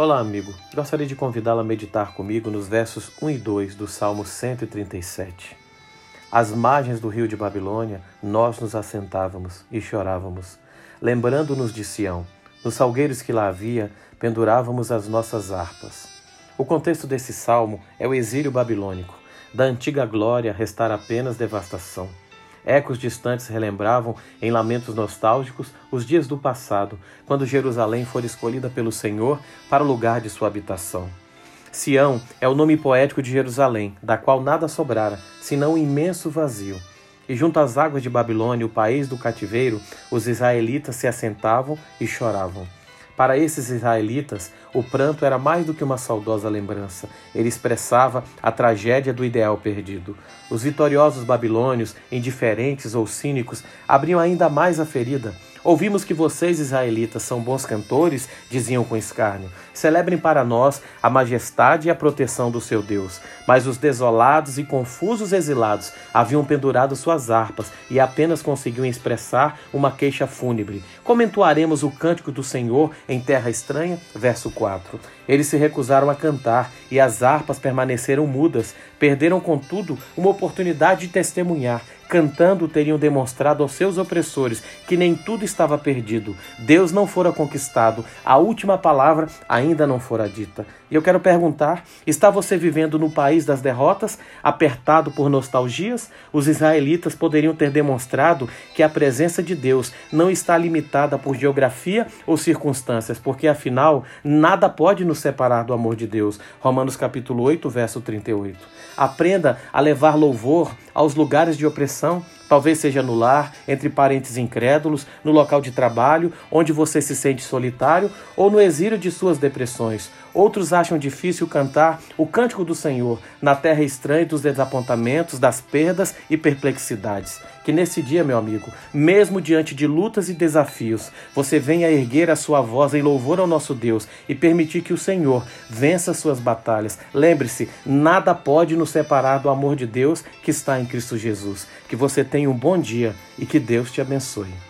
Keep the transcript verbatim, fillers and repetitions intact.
Olá, amigo. Gostaria de convidá-lo a meditar comigo nos versos um e dois do Salmo cento e trinta e sete. Às margens do rio de Babilônia, nós nos assentávamos e chorávamos, lembrando-nos de Sião. Nos salgueiros que lá havia, pendurávamos as nossas harpas. O contexto desse salmo é o exílio babilônico. Da antiga glória restara apenas devastação. Ecos distantes relembravam, em lamentos nostálgicos, os dias do passado, quando Jerusalém fora escolhida pelo Senhor para o lugar de sua habitação. Sião é o nome poético de Jerusalém, da qual nada sobrara, senão um imenso vazio. E junto às águas de Babilônia, o país do cativeiro, os israelitas se assentavam e choravam. Para esses israelitas, o pranto era mais do que uma saudosa lembrança. Ele expressava a tragédia do ideal perdido. Os vitoriosos babilônios, indiferentes ou cínicos, abriam ainda mais a ferida. Ouvimos que vocês, israelitas, são bons cantores, diziam com escárnio. Celebrem para nós a majestade e a proteção do seu Deus. Mas os desolados e confusos exilados haviam pendurado suas harpas e apenas conseguiam expressar uma queixa fúnebre. Comentaremos o cântico do Senhor em terra estranha? Verso quatro. Eles se recusaram a cantar e as harpas permaneceram mudas. Perderam, contudo, uma oportunidade de testemunhar. Cantando teriam demonstrado aos seus opressores que nem tudo estava perdido. Deus não fora conquistado, a última palavra ainda não fora dita. E eu quero perguntar, está você vivendo no país das derrotas, apertado por nostalgias? Os israelitas poderiam ter demonstrado que a presença de Deus não está limitada por geografia ou circunstâncias, porque afinal, nada pode nos separar do amor de Deus. Romanos capítulo oito, verso trinta e oito. Aprenda a levar louvor aos lugares de opressão. Talvez seja no lar, entre parentes incrédulos, no local de trabalho, onde você se sente solitário, ou no exílio de suas depressões. Outros acham difícil cantar o cântico do Senhor na terra estranha dos desapontamentos, das perdas e perplexidades. Que nesse dia, meu amigo, mesmo diante de lutas e desafios, você venha erguer a sua voz em louvor ao nosso Deus e permitir que o Senhor vença suas batalhas. Lembre-se, nada pode nos separar do amor de Deus que está em Cristo Jesus. Que você tenha um bom dia e que Deus te abençoe.